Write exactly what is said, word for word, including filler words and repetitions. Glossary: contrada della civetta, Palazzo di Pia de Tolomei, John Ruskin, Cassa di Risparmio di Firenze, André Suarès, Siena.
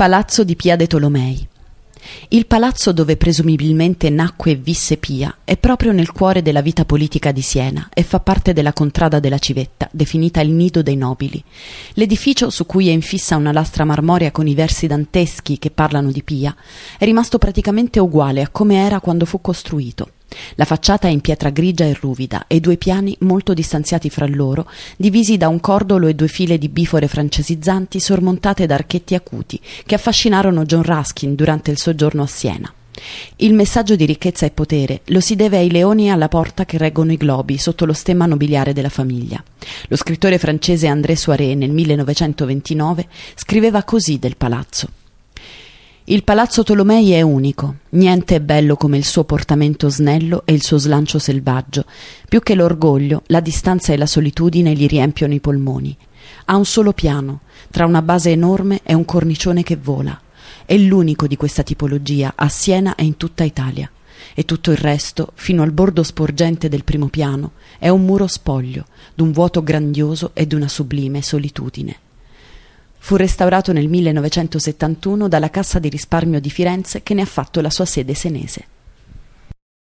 Palazzo di Pia de Tolomei. Il palazzo dove presumibilmente nacque e visse Pia è proprio nel cuore della vita politica di Siena e fa parte della contrada della Civetta, definita il nido dei nobili. L'edificio, su cui è infissa una lastra marmorea con i versi danteschi che parlano di Pia, è rimasto praticamente uguale a come era quando fu costruito. La facciata è in pietra grigia e ruvida e due piani molto distanziati fra loro, divisi da un cordolo e due file di bifore francesizzanti sormontate da archetti acuti che affascinarono John Ruskin durante il soggiorno a Siena. Il messaggio di ricchezza e potere lo si deve ai leoni alla porta che reggono i globi sotto lo stemma nobiliare della famiglia. Lo scrittore francese André Suarès nel millenovecentoventinove scriveva così del palazzo: «Il palazzo Tolomei è unico, niente è bello come il suo portamento snello e il suo slancio selvaggio, più che l'orgoglio, la distanza e la solitudine gli riempiono i polmoni. Ha un solo piano, tra una base enorme e un cornicione che vola. È l'unico di questa tipologia a Siena e in tutta Italia. E tutto il resto, fino al bordo sporgente del primo piano, è un muro spoglio, d'un vuoto grandioso e d'una sublime solitudine». Fu restaurato nel millenovecentosettantuno dalla Cassa di Risparmio di Firenze, che ne ha fatto la sua sede senese.